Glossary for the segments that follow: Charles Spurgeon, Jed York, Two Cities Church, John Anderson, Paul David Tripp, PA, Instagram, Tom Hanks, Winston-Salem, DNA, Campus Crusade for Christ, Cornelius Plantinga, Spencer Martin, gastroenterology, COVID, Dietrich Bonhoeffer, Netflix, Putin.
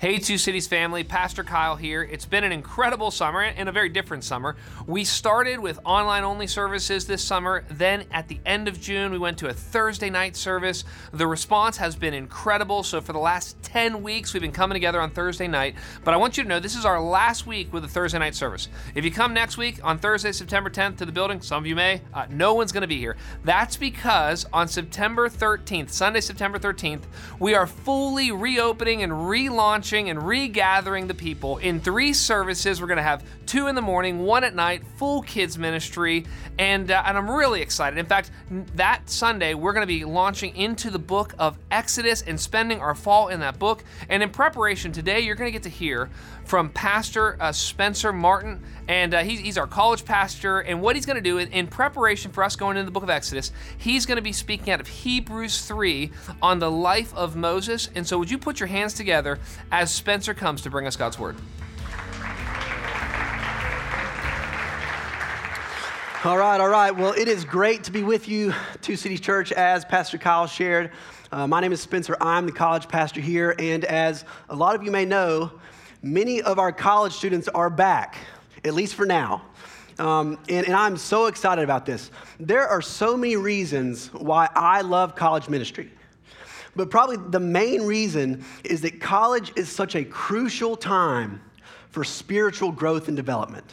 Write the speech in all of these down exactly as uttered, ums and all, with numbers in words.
Hey, Two Cities family, Pastor Kyle here. It's been an incredible summer and a very different summer. We started with online-only services this summer. Then at the end of June, we went to a Thursday night service. The response has been incredible. So for the last ten weeks, we've been coming together on Thursday night. But I want you to know this is our last week with a Thursday night service. If you come next week on Thursday, September tenth to the building, some of you may, uh, no one's gonna be here. That's because on September thirteenth, Sunday, September thirteenth, we are fully reopening and relaunching and regathering the people in three services. We're gonna have two in the morning, one at night, full kids ministry, and, uh, and I'm really excited. In fact, that Sunday, we're gonna be launching into the book of Exodus and spending our fall in that book. And in preparation today, you're gonna get to hear from Pastor uh, Spencer Martin, and uh, he's, he's our college pastor, and what he's gonna do in, in preparation for us going into the book of Exodus, he's gonna be speaking out of Hebrews three on the life of Moses. And so would you put your hands together as Spencer comes to bring us God's word. All right, all right. Well, it is great to be with you, Two Cities Church, as Pastor Kyle shared. Uh, my name is Spencer. I'm the college pastor here, and as a lot of you may know, many of our college students are back, at least for now. Um, and, and I'm so excited about this. There are so many reasons why I love college ministry. But probably the main reason is that college is such a crucial time for spiritual growth and development.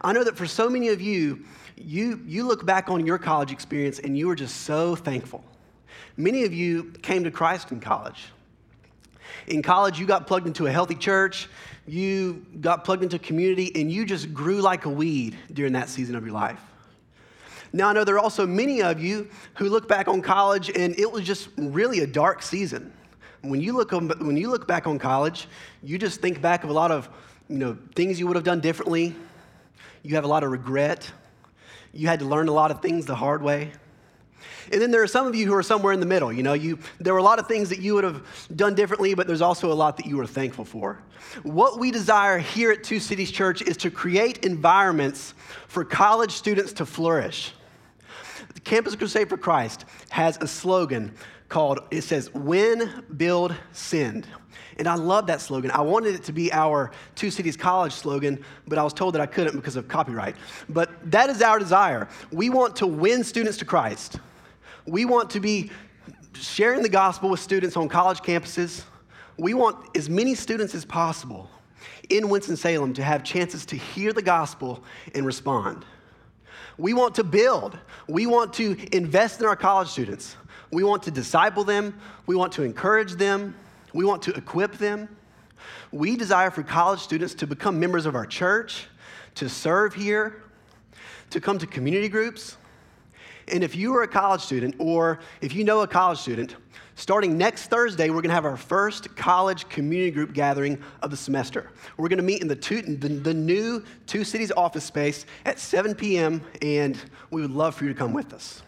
I know that for so many of you, you, you look back on your college experience and you are just so thankful. Many of you came to Christ in college. In college, you got plugged into a healthy church, you got plugged into community, and you just grew like a weed during that season of your life. Now, I know there are also many of you who look back on college and it was just really a dark season. When you look on, when you look back on college, you just think back of a lot of, you know, things you would have done differently. You have a lot of regret. You had to learn a lot of things the hard way. And then there are some of you who are somewhere in the middle. You know, you there were a lot of things that you would have done differently, but there's also a lot that you are thankful for. What we desire here at Two Cities Church is to create environments for college students to flourish. The Campus Crusade for Christ has a slogan called, it says, "Win, Build, Send." And I love that slogan. I wanted it to be our Two Cities College slogan, but I was told that I couldn't because of copyright. But that is our desire. We want to win students to Christ. We want to be sharing the gospel with students on college campuses. We want as many students as possible in Winston-Salem to have chances to hear the gospel and respond. We want to build. We want to invest in our college students. We want to disciple them. We want to encourage them. We want to equip them. We desire for college students to become members of our church, to serve here, to come to community groups. And if you are a college student, or if you know a college student, starting next Thursday, we're gonna have our first college community group gathering of the semester. We're gonna meet in the, two, the, the new Two Cities office space at seven p.m. and we would love for you to come with us.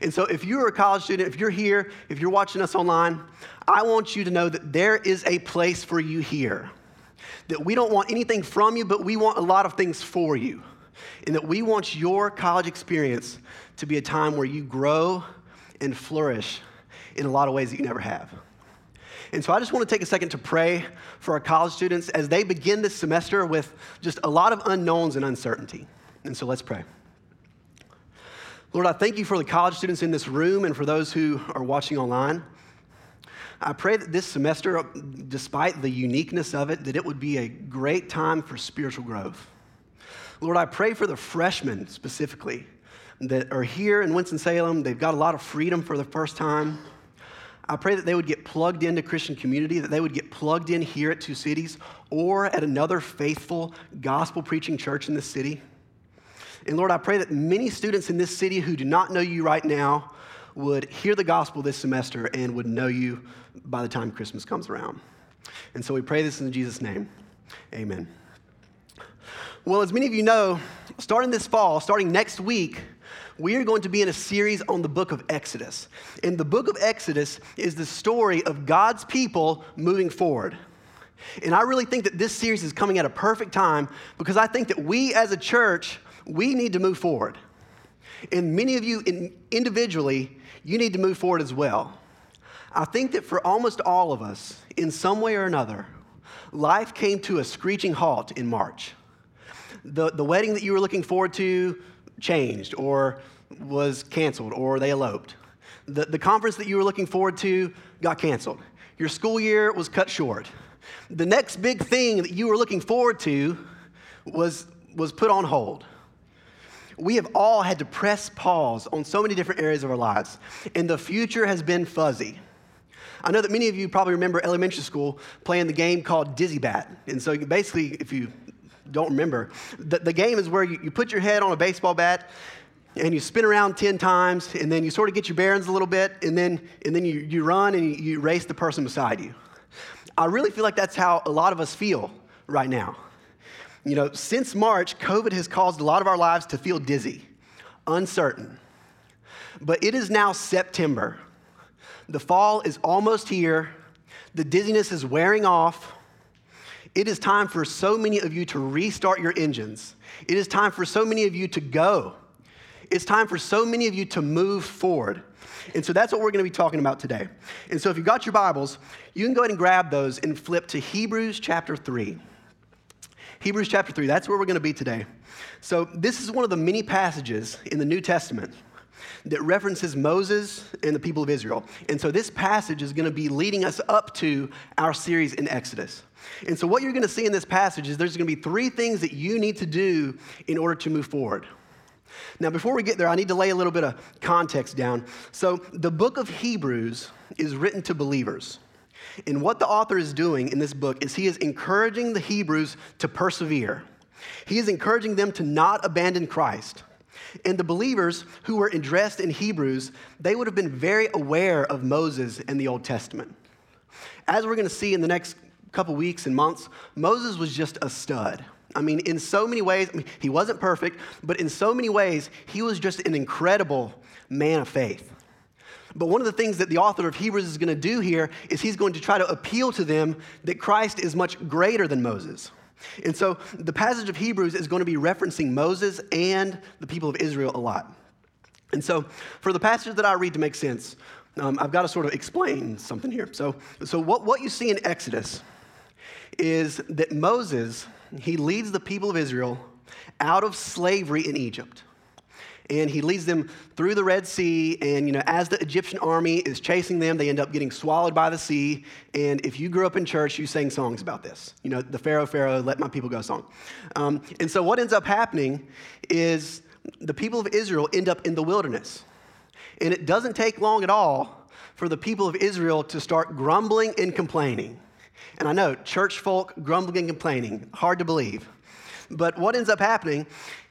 And so if you're a college student, if you're here, if you're watching us online, I want you to know that there is a place for you here, that we don't want anything from you, but we want a lot of things for you, and that we want your college experience to be a time where you grow and flourish in a lot of ways that you never have. And so I just want to take a second to pray for our college students as they begin this semester with just a lot of unknowns and uncertainty. And so let's pray. Lord, I thank you for the college students in this room and for those who are watching online. I pray that this semester, despite the uniqueness of it, that it would be a great time for spiritual growth. Lord, I pray for the freshmen specifically that are here in Winston-Salem. They've got a lot of freedom for the first time. I pray that they would get plugged into Christian community, that they would get plugged in here at Two Cities or at another faithful gospel-preaching church in this city. And Lord, I pray that many students in this city who do not know you right now would hear the gospel this semester and would know you by the time Christmas comes around. And so we pray this in Jesus' name, amen. Well, as many of you know, starting this fall, starting next week, we are going to be in a series on the book of Exodus. And the book of Exodus is the story of God's people moving forward. And I really think that this series is coming at a perfect time because I think that we as a church, we need to move forward. And many of you in individually, you need to move forward as well. I think that for almost all of us, in some way or another, Life came to a screeching halt in March. The, the wedding that you were looking forward to changed or was canceled or they eloped. The, the conference that you were looking forward to got canceled. Your school year was cut short. The next big thing that you were looking forward to was, was put on hold. We have all had to press pause on so many different areas of our lives, and the future has been fuzzy. I know that many of you probably remember elementary school playing the game called Dizzy Bat. And so basically, if you don't remember, the, the game is where you, you put your head on a baseball bat and you spin around ten times, and then you sort of get your bearings a little bit, and then, and then you, you run and you, you race the person beside you. I really feel like that's how a lot of us feel right now. You know, since March, COVID has caused a lot of our lives to feel dizzy, uncertain. But it is now September. The fall is almost here. The dizziness is wearing off. It is time for so many of you to restart your engines. It is time for so many of you to go. It's time for so many of you to move forward. And so that's what we're going to be talking about today. And so if you've got your Bibles, you can go ahead and grab those and flip to Hebrews chapter three. Hebrews chapter three, that's where we're going to be today. So this is one of the many passages in the New Testament that references Moses and the people of Israel. And so this passage is going to be leading us up to our series in Exodus. And so what you're going to see in this passage is there's going to be three things that you need to do in order to move forward. Now, before we get there, I need to lay a little bit of context down. So the book of Hebrews is written to believers. And what the author is doing in this book is he is encouraging the Hebrews to persevere. He is encouraging them to not abandon Christ. And the believers who were addressed in Hebrews, they would have been very aware of Moses and the Old Testament. As we're going to see in the next couple weeks and months, Moses was just a stud. I mean, in so many ways, I mean, he wasn't perfect, but in so many ways, he was just an incredible man of faith. But one of the things that the author of Hebrews is going to do here is he's going to try to appeal to them that Christ is much greater than Moses. And so the passage of Hebrews is going to be referencing Moses and the people of Israel a lot. And so for the passage that I read to make sense, um, I've got to sort of explain something here. So, so what, what you see in Exodus is that Moses, he leads the people of Israel out of slavery in Egypt. And he leads them through the Red Sea, and you know, as the Egyptian army is chasing them, they end up getting swallowed by the sea. And if you grew up in church, you sang songs about this. You know, the Pharaoh, Pharaoh, let my people go song. Um, and so what ends up happening is the people of Israel end up in the wilderness. And it doesn't take long at all for the people of Israel to start grumbling and complaining. And I know, church folk grumbling and complaining, hard to believe. But what ends up happening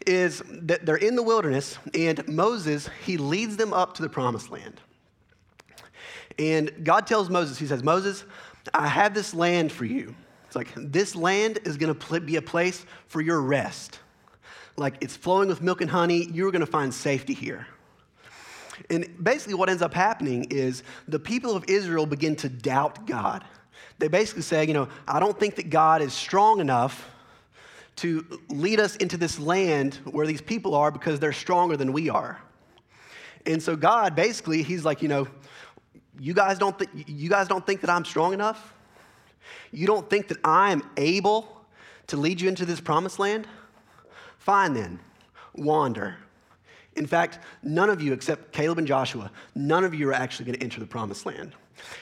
is that they're in the wilderness, and Moses, he leads them up to the promised land. And God tells Moses, he says, Moses, I have this land for you. It's like, this land is going to be a place for your rest. Like, it's flowing with milk and honey. You're going to find safety here. And basically what ends up happening is the people of Israel begin to doubt God. They basically say, you know, I don't think that God is strong enough to lead us into this land where these people are because they're stronger than we are. And so God, basically, he's like, you know, you guys don't think you guys don't think that I'm strong enough? You don't think that I am able to lead you into this promised land? Fine then, wander. In fact, none of you except Caleb and Joshua, none of you are actually going to enter the promised land.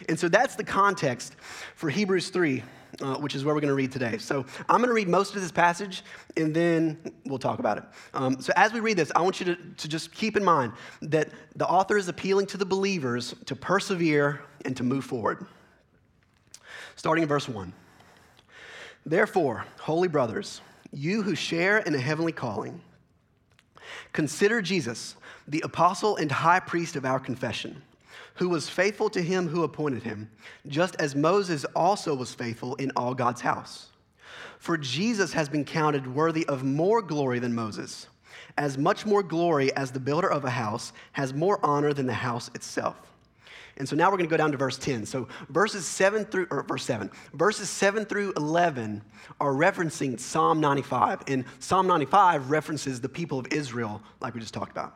And so that's the context for Hebrews three, uh, which is where we're going to read today. So I'm going to read most of this passage, and then we'll talk about it. Um, so as we read this, I want you to, to just keep in mind that the author is appealing to the believers to persevere and to move forward. Starting in verse one. Therefore, holy brothers, you who share in a heavenly calling, consider Jesus, the apostle and high priest of our confession, who was faithful to him who appointed him, just as Moses also was faithful in all God's house. For Jesus has been counted worthy of more glory than Moses, as much more glory as the builder of a house has more honor than the house itself. And so now we're going to go down to verse ten. So verses seven through, or verse seven, verses seven through eleven are referencing Psalm ninety-five. And Psalm ninety-five references the people of Israel, like we just talked about.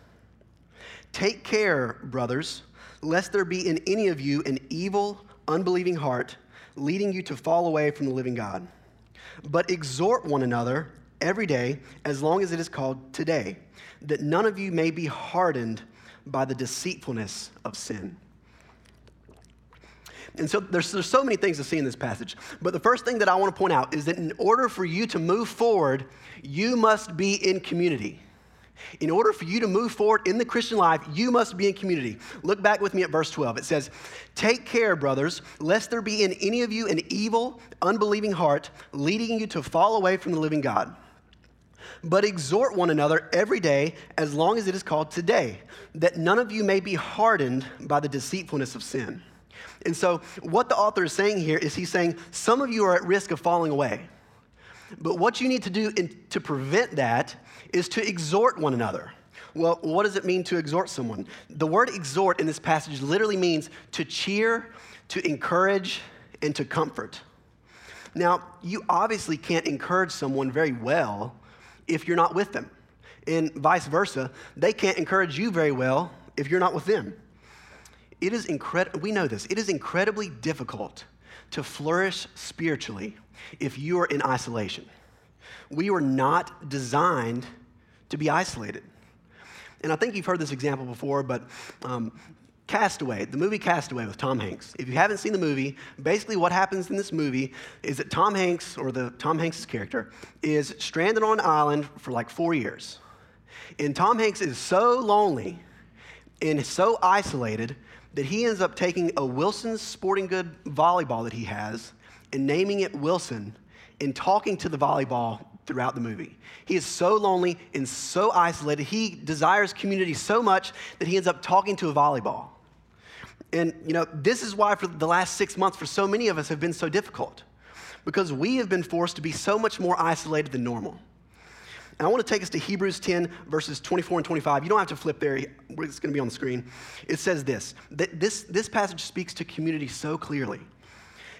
Take care, brothers, lest there be in any of you an evil, unbelieving heart, leading you to fall away from the living God. But exhort one another every day, as long as it is called today, that none of you may be hardened by the deceitfulness of sin. And so there's, there's so many things to see in this passage. But the first thing that I want to point out is that in order for you to move forward, you must be in community. In order for you to move forward in the Christian life, you must be in community. Look back with me at verse twelve. It says, take care, brothers, lest there be in any of you an evil, unbelieving heart, leading you to fall away from the living God. But exhort one another every day, as long as it is called today, that none of you may be hardened by the deceitfulness of sin. And so what the author is saying here is he's saying some of you are at risk of falling away. But what you need to do in, to prevent that is to exhort one another. Well, what does it mean to exhort someone? The word exhort in this passage literally means to cheer, to encourage, and to comfort. Now, you obviously can't encourage someone very well if you're not with them. And vice versa, they can't encourage you very well if you're not with them. It is incredible, we know this, it is incredibly difficult to flourish spiritually if you are in isolation. We were not designed to be isolated. And I think you've heard this example before, but um, Castaway, the movie Castaway with Tom Hanks. If you haven't seen the movie, basically what happens in this movie is that Tom Hanks, or the Tom Hanks' character, is stranded on an island for like four years. And Tom Hanks is so lonely and so isolated that he ends up taking a Wilson's Sporting Good volleyball that he has and naming it Wilson and talking to the volleyball throughout the movie. He is so lonely and so isolated. He desires community so much that he ends up talking to a volleyball. And, you know, this is why for the last six months for so many of us have been so difficult, because we have been forced to be so much more isolated than normal. And I want to take us to Hebrews ten, verses twenty-four and twenty-five. You don't have to flip there. It's going to be on the screen. It says this. That this, this passage speaks to community so clearly.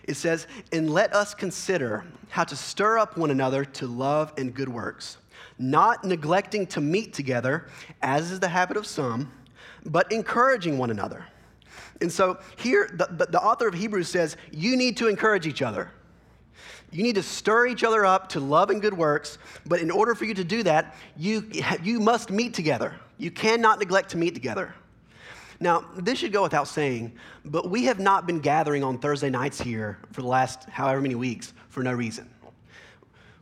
It says, and let us consider how to stir up one another to love and good works, not neglecting to meet together, as is the habit of some, but encouraging one another. And so here, the, the, the author of Hebrews says, you need to encourage each other. You need to stir each other up to love and good works, but in order for you to do that, you, you must meet together. You cannot neglect to meet together. Now, this should go without saying, but we have not been gathering on Thursday nights here for the last however many weeks for no reason.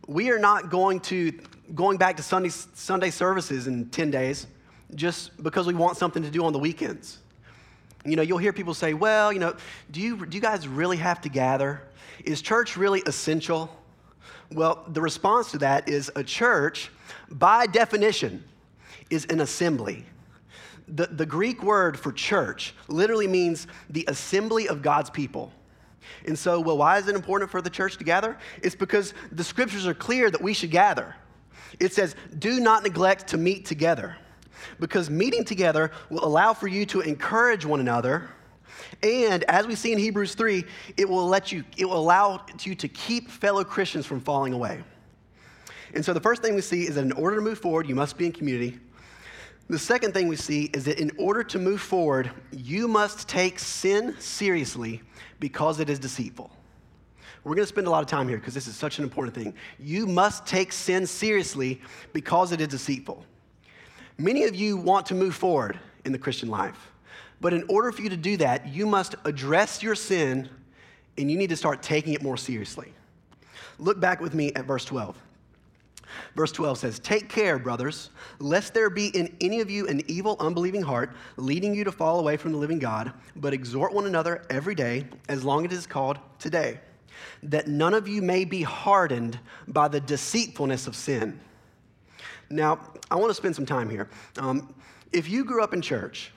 We are not going to going back to Sunday, Sunday services in ten days just because we want something to do on the weekends. You know, you'll hear people say, well, you know, do you, do you guys really have to gather? Is church really essential? Well, the response to that is a church, by definition, is an assembly. The, the Greek word for church literally means the assembly of God's people. And so, well, why is it important for the church to gather? It's because the scriptures are clear that we should gather. It says, do not neglect to meet together, because meeting together will allow for you to encourage one another. And as we see in Hebrews three, it will let you, it will allow you to keep fellow Christians from falling away. And so the first thing we see is that in order to move forward, you must be in community. The second thing we see is that in order to move forward, you must take sin seriously because it is deceitful. We're going to spend a lot of time here because this is such an important thing. You must take sin seriously because it is deceitful. Many of you want to move forward in the Christian life. But in order for you to do that, you must address your sin, and you need to start taking it more seriously. Look back with me at verse twelve. Verse twelve says, take care, brothers, lest there be in any of you an evil, unbelieving heart, leading you to fall away from the living God, but exhort one another every day, as long as it is called today, that none of you may be hardened by the deceitfulness of sin. Now, I want to spend some time here. Um, if you grew up in church,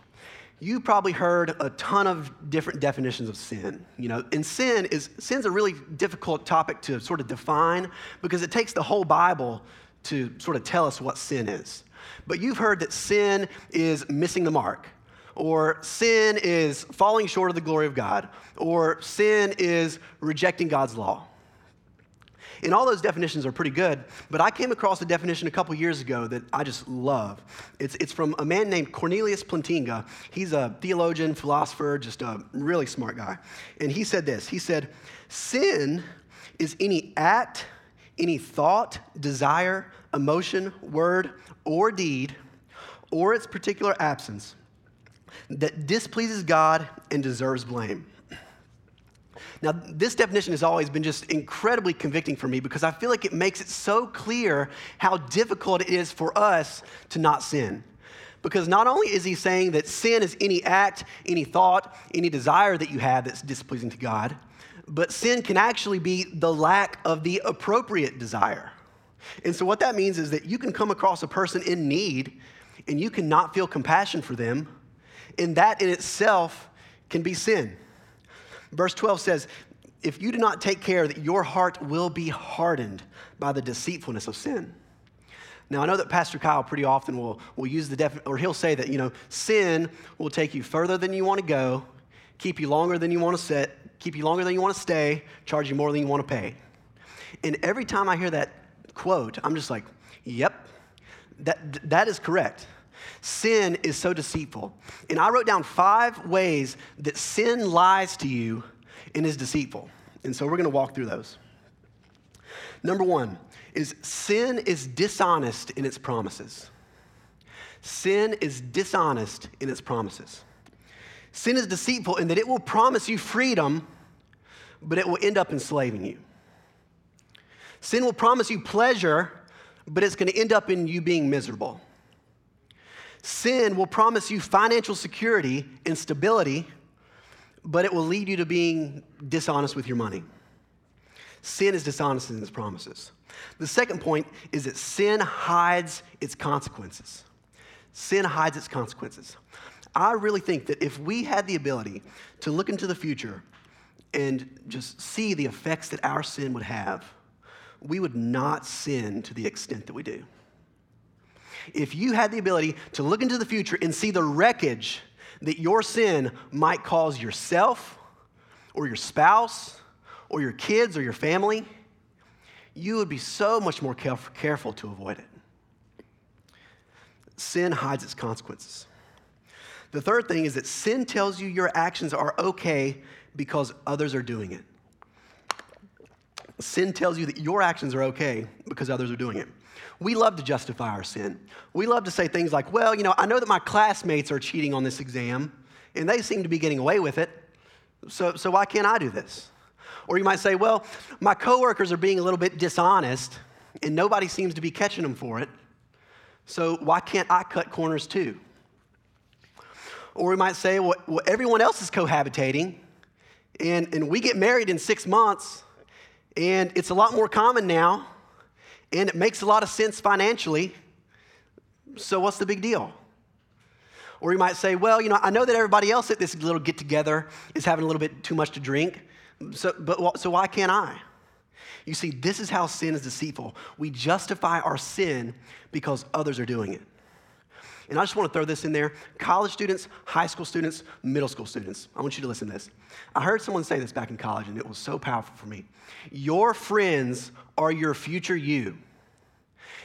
you probably heard a ton of different definitions of sin. You know, and sin is sin's a really difficult topic to sort of define because it takes the whole Bible to sort of tell us what sin is. But you've heard that sin is missing the mark, or sin is falling short of the glory of God, or sin is rejecting God's law. And all those definitions are pretty good, but I came across a definition a couple years ago that I just love. It's it's from a man named Cornelius Plantinga. He's a theologian, philosopher, just a really smart guy. And he said this, he said, sin is any act, any thought, desire, emotion, word, or deed, or its particular absence that displeases God and deserves blame. Now, this definition has always been just incredibly convicting for me because I feel like it makes it so clear how difficult it is for us to not sin. Because not only is he saying that sin is any act, any thought, any desire that you have that's displeasing to God, but sin can actually be the lack of the appropriate desire. And so what that means is that you can come across a person in need and you cannot feel compassion for them, and that in itself can be sin. Verse twelve says, if you do not take care, that your heart will be hardened by the deceitfulness of sin. Now, I know that Pastor Kyle pretty often will, will use the definition, or he'll say that, you know, sin will take you further than you want to go, keep you longer than you want to sit, keep you longer than you want to stay, charge you more than you want to pay. And every time I hear that quote, I'm just like, yep, that that is correct. Sin is so deceitful. And I wrote down five ways that sin lies to you and is deceitful. And so we're going to walk through those. Number one is sin is dishonest in its promises. Sin is dishonest in its promises. Sin is deceitful in that it will promise you freedom, but it will end up enslaving you. Sin will promise you pleasure, but it's going to end up in you being miserable. Sin will promise you financial security and stability, but it will lead you to being dishonest with your money. Sin is dishonest in its promises. The second point is that sin hides its consequences. Sin hides its consequences. I really think that if we had the ability to look into the future and just see the effects that our sin would have, we would not sin to the extent that we do. If you had the ability to look into the future and see the wreckage that your sin might cause yourself or your spouse or your kids or your family, you would be so much more careful to avoid it. Sin hides its consequences. The third thing is that sin tells you your actions are okay because others are doing it. Sin tells you that your actions are okay because others are doing it. We love to justify our sin. We love to say things like, well, you know, I know that my classmates are cheating on this exam, and they seem to be getting away with it, so, so why can't I do this? Or you might say, well, my coworkers are being a little bit dishonest, and nobody seems to be catching them for it, so why can't I cut corners too? Or we might say, well, well everyone else is cohabitating, and, and we get married in six months, and it's a lot more common now, and it makes a lot of sense financially, so what's the big deal? Or you might say, well, you know, I know that everybody else at this little get-together is having a little bit too much to drink, so, but, so why can't I? You see, this is how sin is deceitful. We justify our sin because others are doing it. And I just want to throw this in there. College students, high school students, middle school students, I want you to listen to this. I heard someone say this back in college, and it was so powerful for me. Your friends are your future you.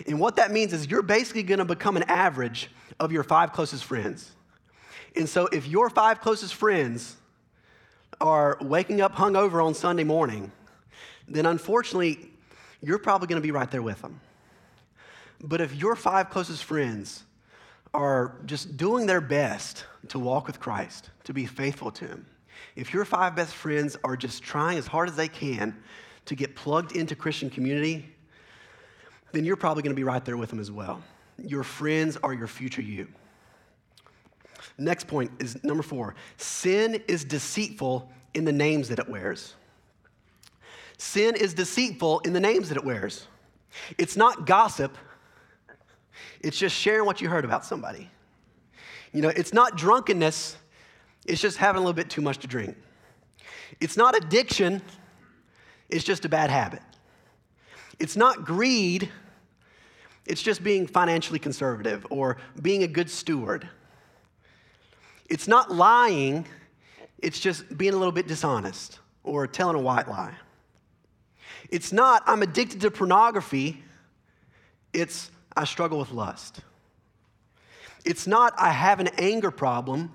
And what that means is you're basically going to become an average of your five closest friends. And so if your five closest friends are waking up hungover on Sunday morning, then unfortunately, you're probably going to be right there with them. But if your five closest friends are just doing their best to walk with Christ, to be faithful to him, if your five best friends are just trying as hard as they can to get plugged into Christian community, then you're probably going to be right there with them as well. Your friends are your future you. Next point is number four. Sin is deceitful in the names that it wears. Sin is deceitful in the names that it wears. It's not gossip. It's just sharing what you heard about somebody. You know, it's not drunkenness. It's just having a little bit too much to drink. It's not addiction. It's just a bad habit. It's not greed. It's just being financially conservative or being a good steward. It's not lying. It's just being a little bit dishonest or telling a white lie. It's not, I'm addicted to pornography. It's, I struggle with lust. It's not, I have an anger problem.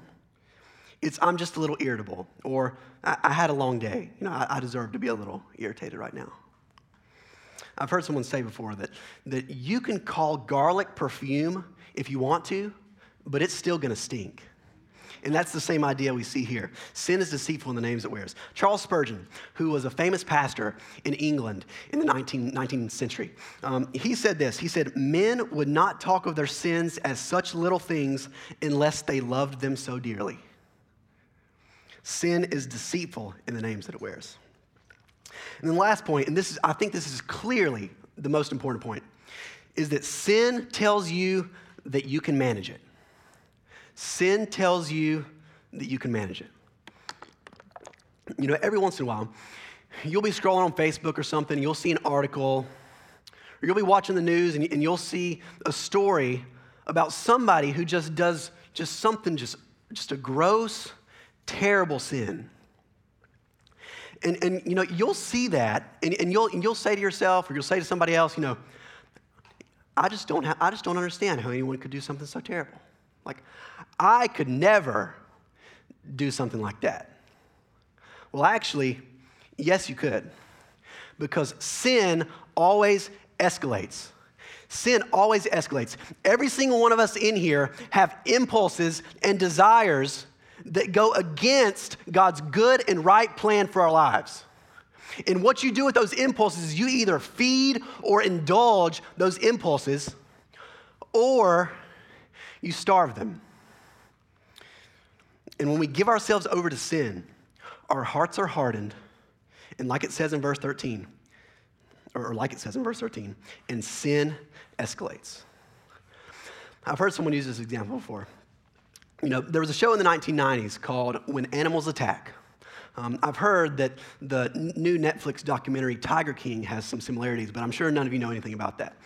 It's, I'm just a little irritable, or I, I had a long day. You know, I, I deserve to be a little irritated right now. I've heard someone say before that, that you can call garlic perfume if you want to, but it's still going to stink. And that's the same idea we see here. Sin is deceitful in the names it wears. Charles Spurgeon, who was a famous pastor in England in the nineteenth century, um, he said this. He said, men would not talk of their sins as such little things unless they loved them so dearly. Sin is deceitful in the names that it wears. And then the last point, and this is, I think this is clearly the most important point, is that sin tells you that you can manage it. Sin tells you that you can manage it. You know, every once in a while, you'll be scrolling on Facebook or something, you'll see an article, or you'll be watching the news, and, and you'll see a story about somebody who just does just something, just, just a gross, terrible sin. And, and you know, you'll see that, and, and you'll and you'll say to yourself, or you'll say to somebody else, you know, I just don't ha- I just don't understand how anyone could do something so terrible. Like, I could never do something like that. Well, actually, yes, you could, because sin always escalates. Sin always escalates. Every single one of us in here have impulses and desires that go against God's good and right plan for our lives. And what you do with those impulses is you either feed or indulge those impulses, or you starve them. And when we give ourselves over to sin, our hearts are hardened, and like it says in verse thirteen, or like it says in verse thirteen, and sin escalates. I've heard someone use this example before. You know, there was a show in the nineteen nineties called When Animals Attack. Um, I've heard that the new Netflix documentary Tiger King has some similarities, but I'm sure none of you know anything about that.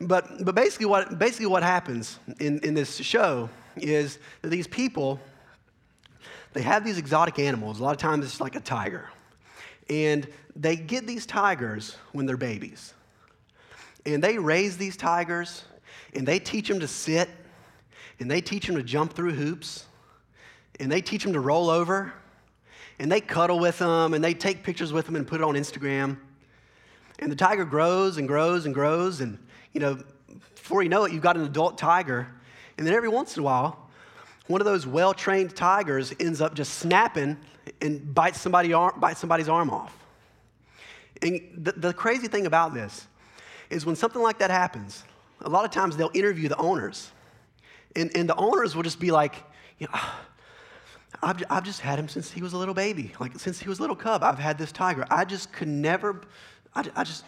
But but basically what basically what happens in, in this show is that these people, they have these exotic animals. A lot of times it's like a tiger. And they get these tigers when they're babies. And they raise these tigers, and they teach them to sit, and they teach them to jump through hoops, and they teach them to roll over, and they cuddle with them, and they take pictures with them and put it on Instagram. And the tiger grows and grows and grows, and you know, before you know it, you've got an adult tiger. And then every once in a while, one of those well-trained tigers ends up just snapping and bites somebody arm, bites somebody's arm off. And the, the crazy thing about this is when something like that happens, a lot of times they'll interview the owners. And, and the owners will just be like, you know, I've, I've just had him since he was a little baby. Like, since he was a little cub, I've had this tiger. I just could never, I, I just...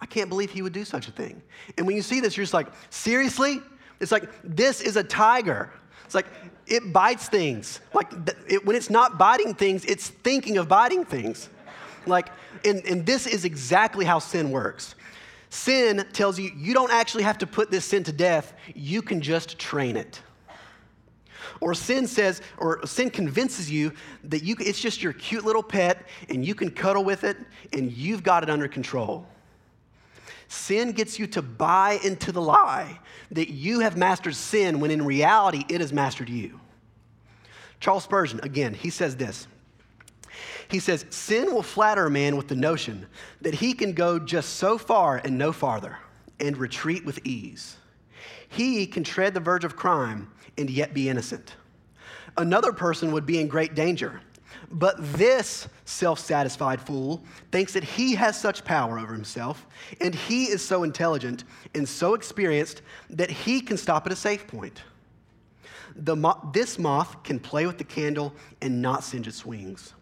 I can't believe he would do such a thing. And when you see this, you're just like, seriously? It's like, this is a tiger. It's like, it bites things. Like, it, when it's not biting things, it's thinking of biting things. Like, and, and this is exactly how sin works. Sin tells you, you don't actually have to put this sin to death. You can just train it. Or sin says, or sin convinces you that you it's just your cute little pet, and you can cuddle with it, and you've got it under control. Sin gets you to buy into the lie that you have mastered sin when in reality it has mastered you. Charles Spurgeon, again, he says this. He says, sin will flatter a man with the notion that he can go just so far and no farther and retreat with ease. He can tread the verge of crime and yet be innocent. Another person would be in great danger, but this self-satisfied fool thinks that he has such power over himself, and he is so intelligent and so experienced that he can stop at a safe point. The mo- this moth can play with the candle and not singe its wings.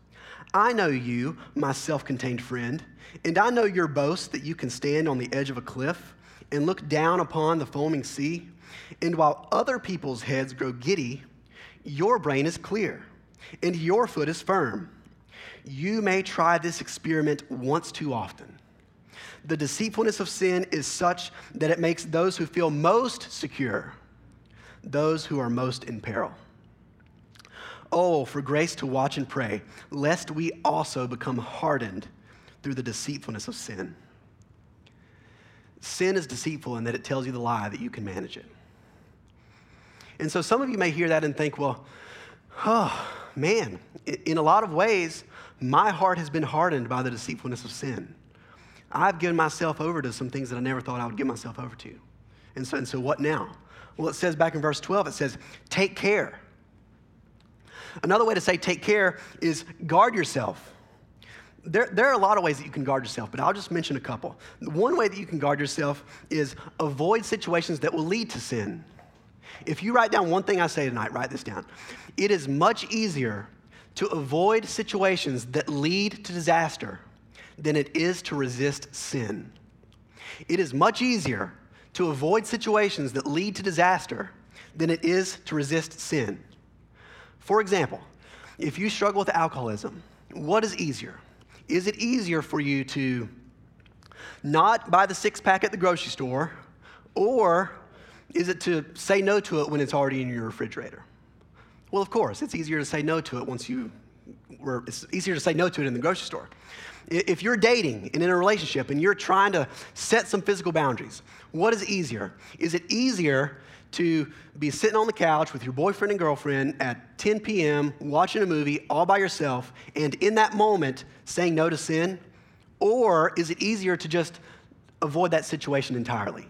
I know you, my self-contained friend, and I know your boast that you can stand on the edge of a cliff and look down upon the foaming sea, and while other people's heads grow giddy, your brain is clear. and your foot is firm. You may try this experiment once too often. The deceitfulness of sin is such that it makes those who feel most secure those who are most in peril. Oh, for grace to watch and pray, lest we also become hardened through the deceitfulness of sin. Sin is deceitful in that it tells you the lie that you can manage it. And so some of you may hear that and think, well, oh, man, in a lot of ways, my heart has been hardened by the deceitfulness of sin. I've given myself over to some things that I never thought I would give myself over to. And so, and so what now? Well, it says back in verse twelve, it says, take care. Another way to say take care is guard yourself. There, there are a lot of ways that you can guard yourself, but I'll just mention a couple. One way that you can guard yourself is avoid situations that will lead to sin. If you write down one thing I say tonight, write this down. It is much easier to avoid situations that lead to disaster than it is to resist sin. It is much easier to avoid situations that lead to disaster than it is to resist sin. For example, if you struggle with alcoholism, what is easier? Is it easier for you to not buy the six-pack at the grocery store, or is it to say no to it when it's already in your refrigerator? Well, of course, it's easier to say no to it once you were, it's easier to say no to it in the grocery store. If you're dating and in a relationship and you're trying to set some physical boundaries, what is easier? Is it easier to be sitting on the couch with your boyfriend and girlfriend at ten p.m. watching a movie all by yourself and in that moment saying no to sin? Or is it easier to just avoid that situation entirely?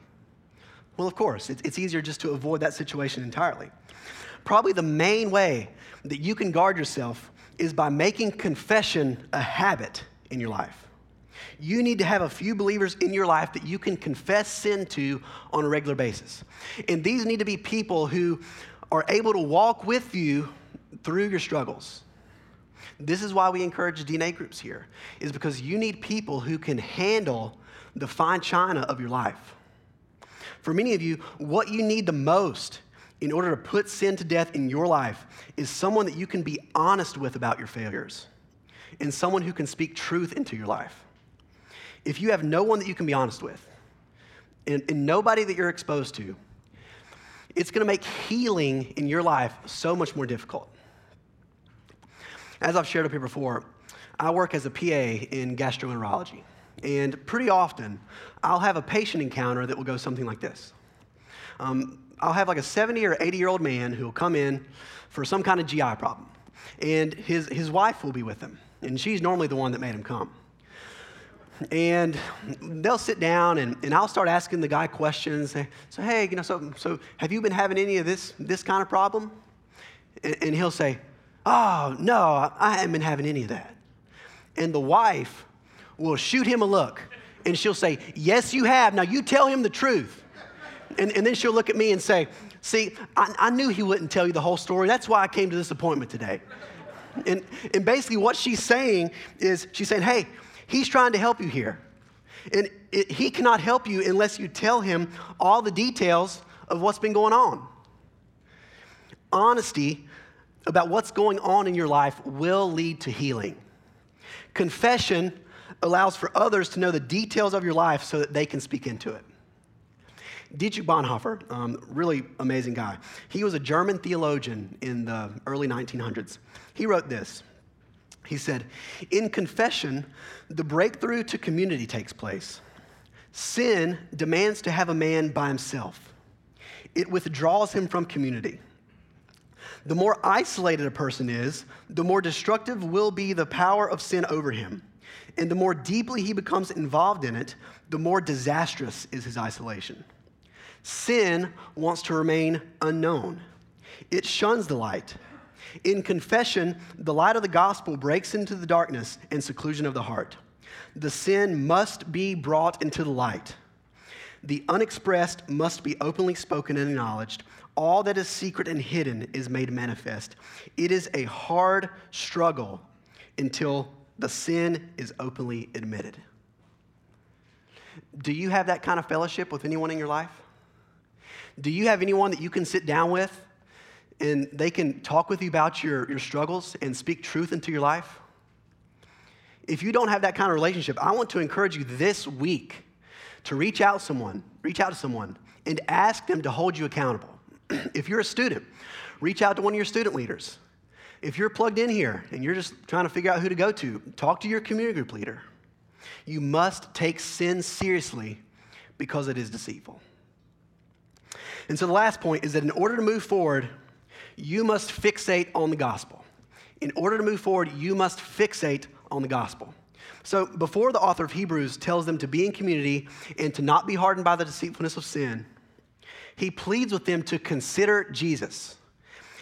Well, of course, it's easier just to avoid that situation entirely. Probably the main way that you can guard yourself is by making confession a habit in your life. You need to have a few believers in your life that you can confess sin to on a regular basis. And these need to be people who are able to walk with you through your struggles. This is why we encourage D N A groups here, is because you need people who can handle the fine china of your life. For many of you, what you need the most in order to put sin to death in your life is someone that you can be honest with about your failures and someone who can speak truth into your life. If you have no one that you can be honest with and, and nobody that you're exposed to, it's going to make healing in your life so much more difficult. As I've shared up here before, I work as a P A in gastroenterology, and pretty often I'll have a patient encounter that will go something like this. Um, I'll have like a seventy or eighty-year-old man who will come in for some kind of G I problem, and his, his wife will be with him, and she's normally the one that made him come. And they'll sit down, and, and I'll start asking the guy questions. So, hey, you know, so so have you been having any of this this kind of problem? And, and he'll say, oh, no, I haven't been having any of that. And the wife will shoot him a look, and she'll say, yes, you have. Now, you tell him the truth. And, and then she'll look at me and say, see, I, I knew he wouldn't tell you the whole story. That's why I came to this appointment today. And, and basically what she's saying is she's saying, hey, he's trying to help you here. And it, he cannot help you unless you tell him all the details of what's been going on. Honesty about what's going on in your life will lead to healing. Confession allows for others to know the details of your life so that they can speak into it. Dietrich Bonhoeffer, um, really amazing guy. He was a German theologian in the early nineteen hundreds. He wrote this. He said, in confession, the breakthrough to community takes place. Sin demands to have a man by himself. It withdraws him from community. The more isolated a person is, the more destructive will be the power of sin over him. And the more deeply he becomes involved in it, the more disastrous is his isolation. Sin wants to remain unknown. It shuns the light. In confession, the light of the gospel breaks into the darkness and seclusion of the heart. The sin must be brought into the light. The unexpressed must be openly spoken and acknowledged. All that is secret and hidden is made manifest. It is a hard struggle until the sin is openly admitted. Do you have that kind of fellowship with anyone in your life? Do you have anyone that you can sit down with and they can talk with you about your, your struggles and speak truth into your life. If you don't have that kind of relationship, I want to encourage you this week to reach out someone, reach out to someone and ask them to hold you accountable. If you're a student, reach out to one of your student leaders. If you're plugged in here and you're just trying to figure out who to go to, talk to your community group leader. You must take sin seriously because it is deceitful. And so the last point is that in order to move forward, you must fixate on the gospel. In order to move forward, you must fixate on the gospel. So before the author of Hebrews tells them to be in community and to not be hardened by the deceitfulness of sin, he pleads with them to consider Jesus.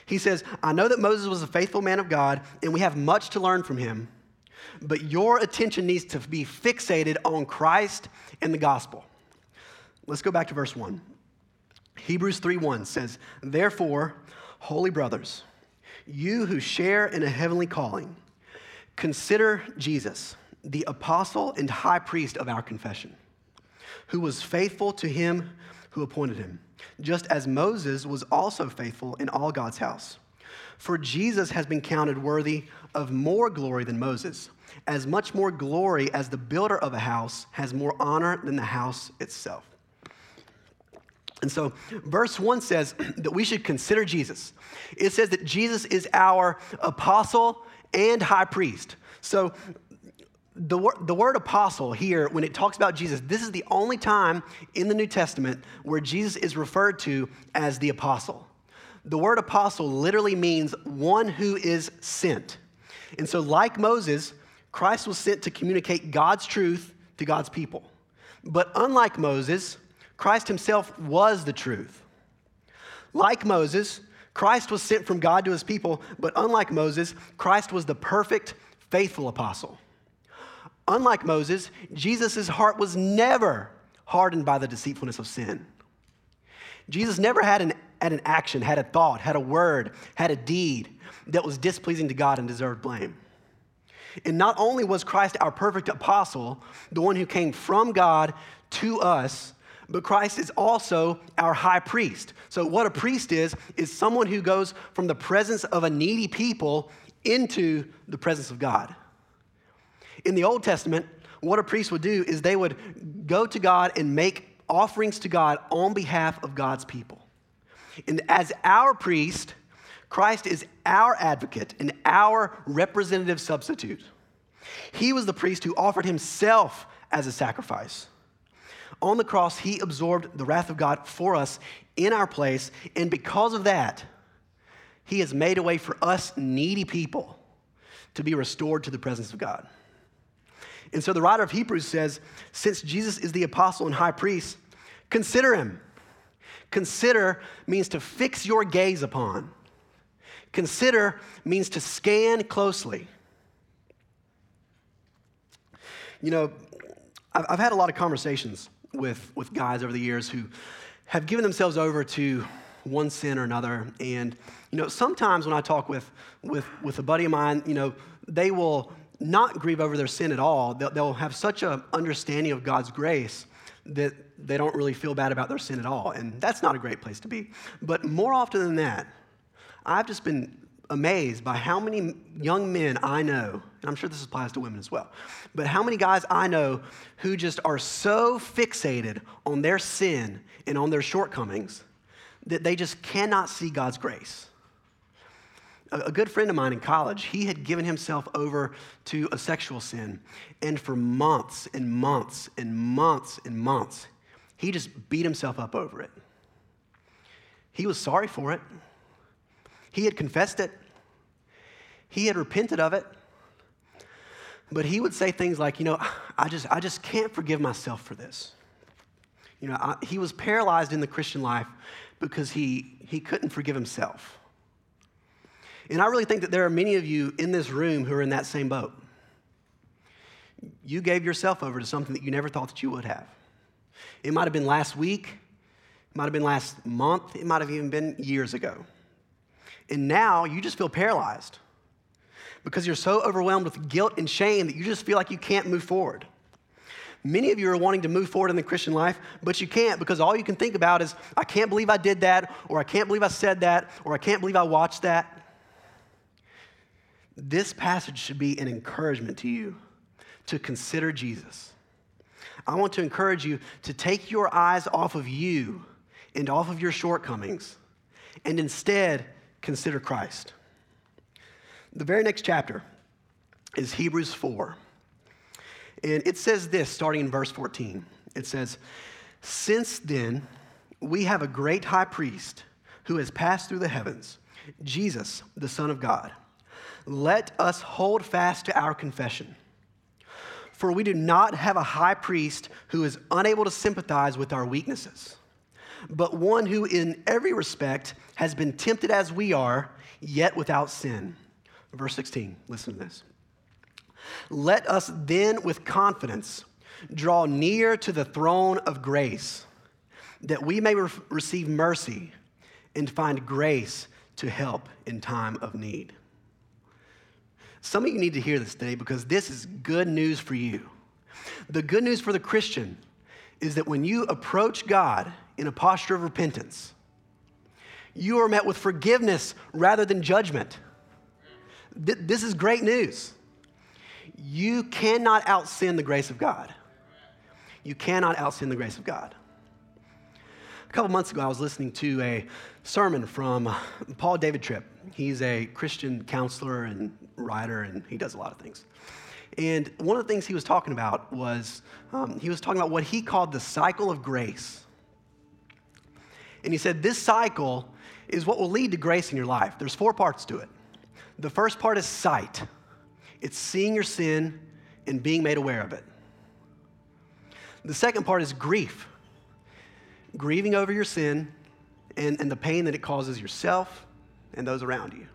He says, I know that Moses was a faithful man of God, and we have much to learn from him, but your attention needs to be fixated on Christ and the gospel. Let's go back to verse one. Hebrews three one says, therefore, holy brothers, you who share in a heavenly calling, consider Jesus, the apostle and high priest of our confession, who was faithful to him who appointed him, just as Moses was also faithful in all God's house. For Jesus has been counted worthy of more glory than Moses, as much more glory as the builder of a house has more honor than the house itself. And so verse one says that we should consider Jesus. It says that Jesus is our apostle and high priest. So the, wor- the word apostle here, when it talks about Jesus, this is the only time in the New Testament where Jesus is referred to as the apostle. The word apostle literally means one who is sent. And so like Moses, Christ was sent to communicate God's truth to God's people. But unlike Moses, Christ himself was the truth. Like Moses, Christ was sent from God to his people, but unlike Moses, Christ was the perfect, faithful apostle. Unlike Moses, Jesus' heart was never hardened by the deceitfulness of sin. Jesus never had an, had an action, had a thought, had a word, had a deed that was displeasing to God and deserved blame. And not only was Christ our perfect apostle, the one who came from God to us, but Christ is also our high priest. So what a priest is, is someone who goes from the presence of a needy people into the presence of God. In the Old Testament, what a priest would do is they would go to God and make offerings to God on behalf of God's people. And as our priest, Christ is our advocate and our representative substitute. He was the priest who offered himself as a sacrifice. On the cross, he absorbed the wrath of God for us in our place, and because of that, he has made a way for us needy people to be restored to the presence of God. And so the writer of Hebrews says, since Jesus is the apostle and high priest, consider him. Consider means to fix your gaze upon. Consider means to scan closely. You know, I've had a lot of conversations with, with guys over the years who have given themselves over to one sin or another. And, you know, sometimes when I talk with, with, with a buddy of mine, you know, they will not grieve over their sin at all. They'll, they'll have such an understanding of God's grace that they don't really feel bad about their sin at all. And that's not a great place to be. But more often than that, I've just been amazed by how many young men I know, and I'm sure this applies to women as well, but how many guys I know who just are so fixated on their sin and on their shortcomings that they just cannot see God's grace. A, a good friend of mine in college, he had given himself over to a sexual sin, and for months and months and months and months, he just beat himself up over it. He was sorry for it. He had confessed it. He had repented of it. But he would say things like, you know, I just I just can't forgive myself for this. You know, I, he was paralyzed in the Christian life because he, he couldn't forgive himself. And I really think that there are many of you in this room who are in that same boat. You gave yourself over to something that you never thought that you would have. It might have been last week. It might have been last month. It might have even been years ago. And now you just feel paralyzed because you're so overwhelmed with guilt and shame that you just feel like you can't move forward. Many of you are wanting to move forward in the Christian life, but you can't because all you can think about is, I can't believe I did that, or I can't believe I said that, or I can't believe I watched that. This passage should be an encouragement to you to consider Jesus. I want to encourage you to take your eyes off of you and off of your shortcomings and instead consider Christ. The very next chapter is Hebrews four. And it says this, starting in verse fourteen. It says, "Since then, we have a great high priest who has passed through the heavens, Jesus, the Son of God. Let us hold fast to our confession. For we do not have a high priest who is unable to sympathize with our weaknesses, but one who in every respect has been tempted as we are, yet without sin." Verse sixteen, listen to this. "Let us then with confidence draw near to the throne of grace, that we may re- receive mercy and find grace to help in time of need." Some of you need to hear this today because this is good news for you. The good news for the Christian is that when you approach God in a posture of repentance, you are met with forgiveness rather than judgment. Th- this is great news. You cannot out-sin the grace of God. You cannot out-sin the grace of God. A couple months ago, I was listening to a sermon from Paul David Tripp. He's a Christian counselor and writer, and he does a lot of things. And one of the things he was talking about was, um, he was talking about what he called the cycle of grace. And he said, this cycle is what will lead to grace in your life. There's four parts to it. The first part is sight. It's seeing your sin and being made aware of it. The second part is grief, grieving over your sin and, and the pain that it causes yourself and those around you.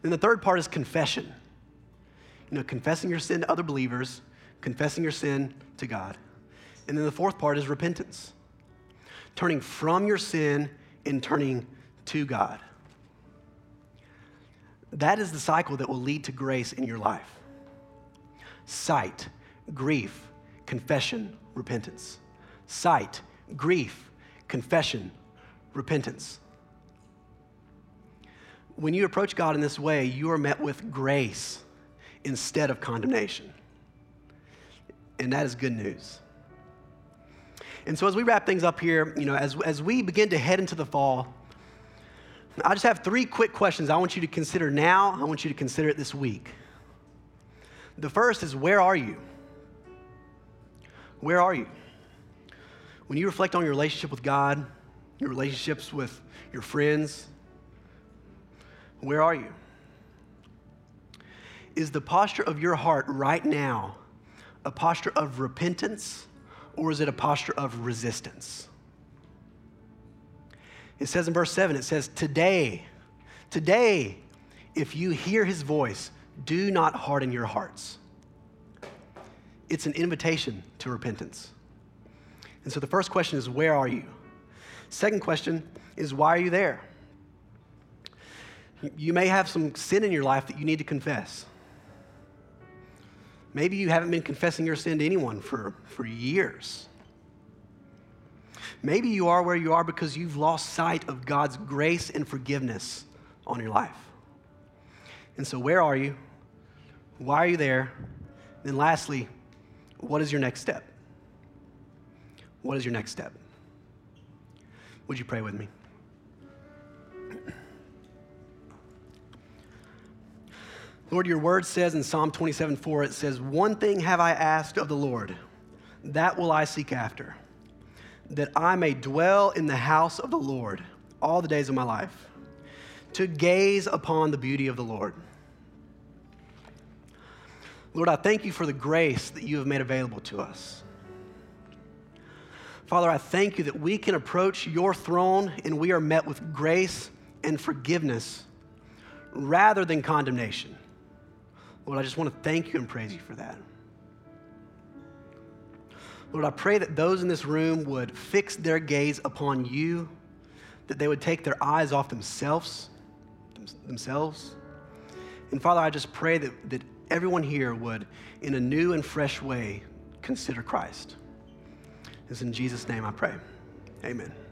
Then the third part is confession, you know, confessing your sin to other believers, confessing your sin to God. And then the fourth part is repentance, turning from your sin and turning to God. That is the cycle that will lead to grace in your life. Sight, grief, confession, repentance. Sight, grief, confession, repentance. When you approach God in this way, you are met with grace instead of condemnation. And that is good news. And so as we wrap things up here, you know, as, as we begin to head into the fall, I just have three quick questions I want you to consider now. I want you to consider it this week. The first is, where are you? Where are you? When you reflect on your relationship with God, your relationships with your friends, where are you? Is the posture of your heart right now a posture of repentance, or is it a posture of resistance? It says in verse seven, it says, today, today, if you hear his voice, do not harden your hearts. It's an invitation to repentance. And so the first question is, where are you? Second question is, why are you there? You may have some sin in your life that you need to confess. Maybe you haven't been confessing your sin to anyone for, for years. Maybe you are where you are because you've lost sight of God's grace and forgiveness on your life. And so where are you? Why are you there? Then lastly, what is your next step? What is your next step? Would you pray with me? Lord, your word says in Psalm twenty-seven four, it says, "One thing have I asked of the Lord, that will I seek after, that I may dwell in the house of the Lord all the days of my life, to gaze upon the beauty of the Lord." Lord, I thank you for the grace that you have made available to us. Father, I thank you that we can approach your throne and we are met with grace and forgiveness rather than condemnation. Lord, I just want to thank you and praise you for that. Lord, I pray that those in this room would fix their gaze upon you, that they would take their eyes off themselves, themselves. And Father, I just pray that, that everyone here would, in a new and fresh way, consider Christ. It's in Jesus' name I pray. Amen.